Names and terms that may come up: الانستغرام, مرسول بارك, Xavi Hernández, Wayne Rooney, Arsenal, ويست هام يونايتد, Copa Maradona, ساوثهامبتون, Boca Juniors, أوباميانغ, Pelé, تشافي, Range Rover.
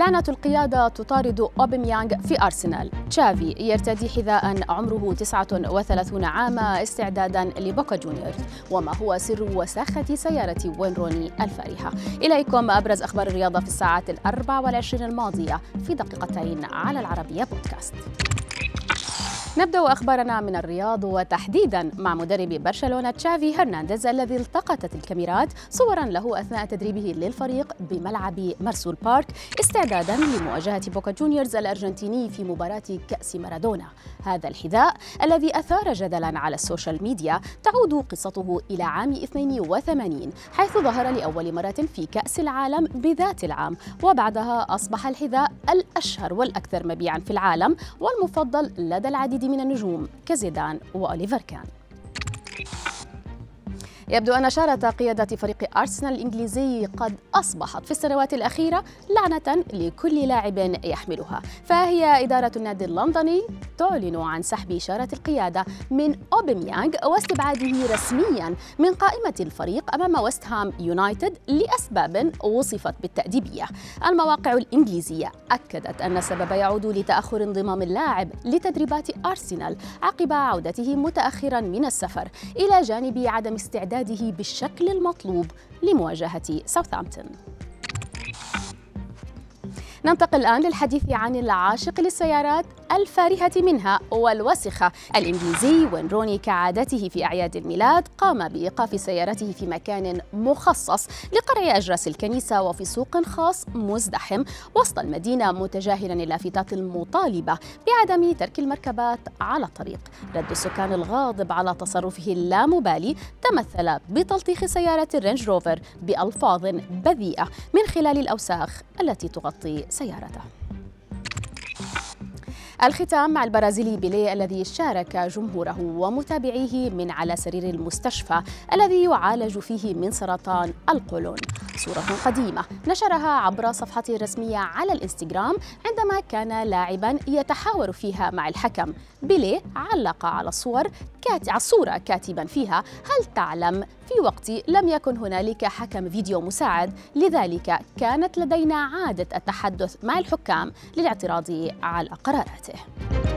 لعنة القيادة تطارد أوباميانغ في أرسنال. تشافي يرتدي حذاء عمره 39 عاما استعدادا لبوكا جونيورز. وما هو سر وساخة سيارة وين روني الفارهة؟ إليكم أبرز أخبار الرياضة في الساعات 24 الماضية في دقيقتين على العربية بودكاست. نبدأ أخبارنا من الرياض وتحديداً مع مدرب برشلونة تشافي هرنانديز الذي التقطت الكاميرات صوراً له أثناء تدريبه للفريق بملعب مرسول بارك استعداداً لمواجهة بوكا جونيورز الأرجنتيني في مباراة كأس مارادونا. هذا الحذاء الذي أثار جدلاً على السوشيال ميديا تعود قصته إلى عام 82 حيث ظهر لأول مرة في كأس العالم بذات العام، وبعدها أصبح الحذاء الأشهر والأكثر مبيعاً في العالم والمفضل لدى العديد من النجوم كزيدان وأوليفر كان. يبدو أن شارة قيادة فريق أرسنال الإنجليزي قد أصبحت في السنوات الأخيرة لعنة لكل لاعب يحملها، فهي إدارة النادي اللندني تعلن عن سحب شارة القيادة من أوباميانغ واستبعاده رسميا من قائمة الفريق أمام ويست هام يونايتد لأسباب وصفت بالتأديبية. المواقع الإنجليزية أكدت أن السبب يعود لتأخر انضمام اللاعب لتدريبات أرسنال عقب عودته متأخرا من السفر، إلى جانب عدم استعداد بالشكل المطلوب لمواجهة ساوثهامبتون. ننتقل الآن للحديث عن العاشق للسيارات الفارهة منها والوسخة الإنجليزي وين روني. كعادته في أعياد الميلاد قام بإيقاف سيارته في مكان مخصص لقرع أجراس الكنيسة وفي سوق خاص مزدحم وسط المدينة، متجاهلا اللافتات المطالبة بعدم ترك المركبات على الطريق. رد السكان الغاضب على تصرفه اللامبالي تمثل بتلطيخ سيارة الرينج روفر بألفاظ بذيئة من خلال الأوساخ التي تغطي سيارته. الختام مع البرازيلي بيليه الذي شارك جمهوره ومتابعيه من على سرير المستشفى الذي يعالج فيه من سرطان القولون. صورة قديمة نشرها عبر صفحته الرسمية على الانستغرام عندما كان لاعبا يتحاور فيها مع الحكم. بيليه علق على الصورة كاتبا فيها: هل تعلم في وقتي لم يكن هنالك حكم فيديو مساعد، لذلك كانت لدينا عادة التحدث مع الحكام للاعتراض على قراراته.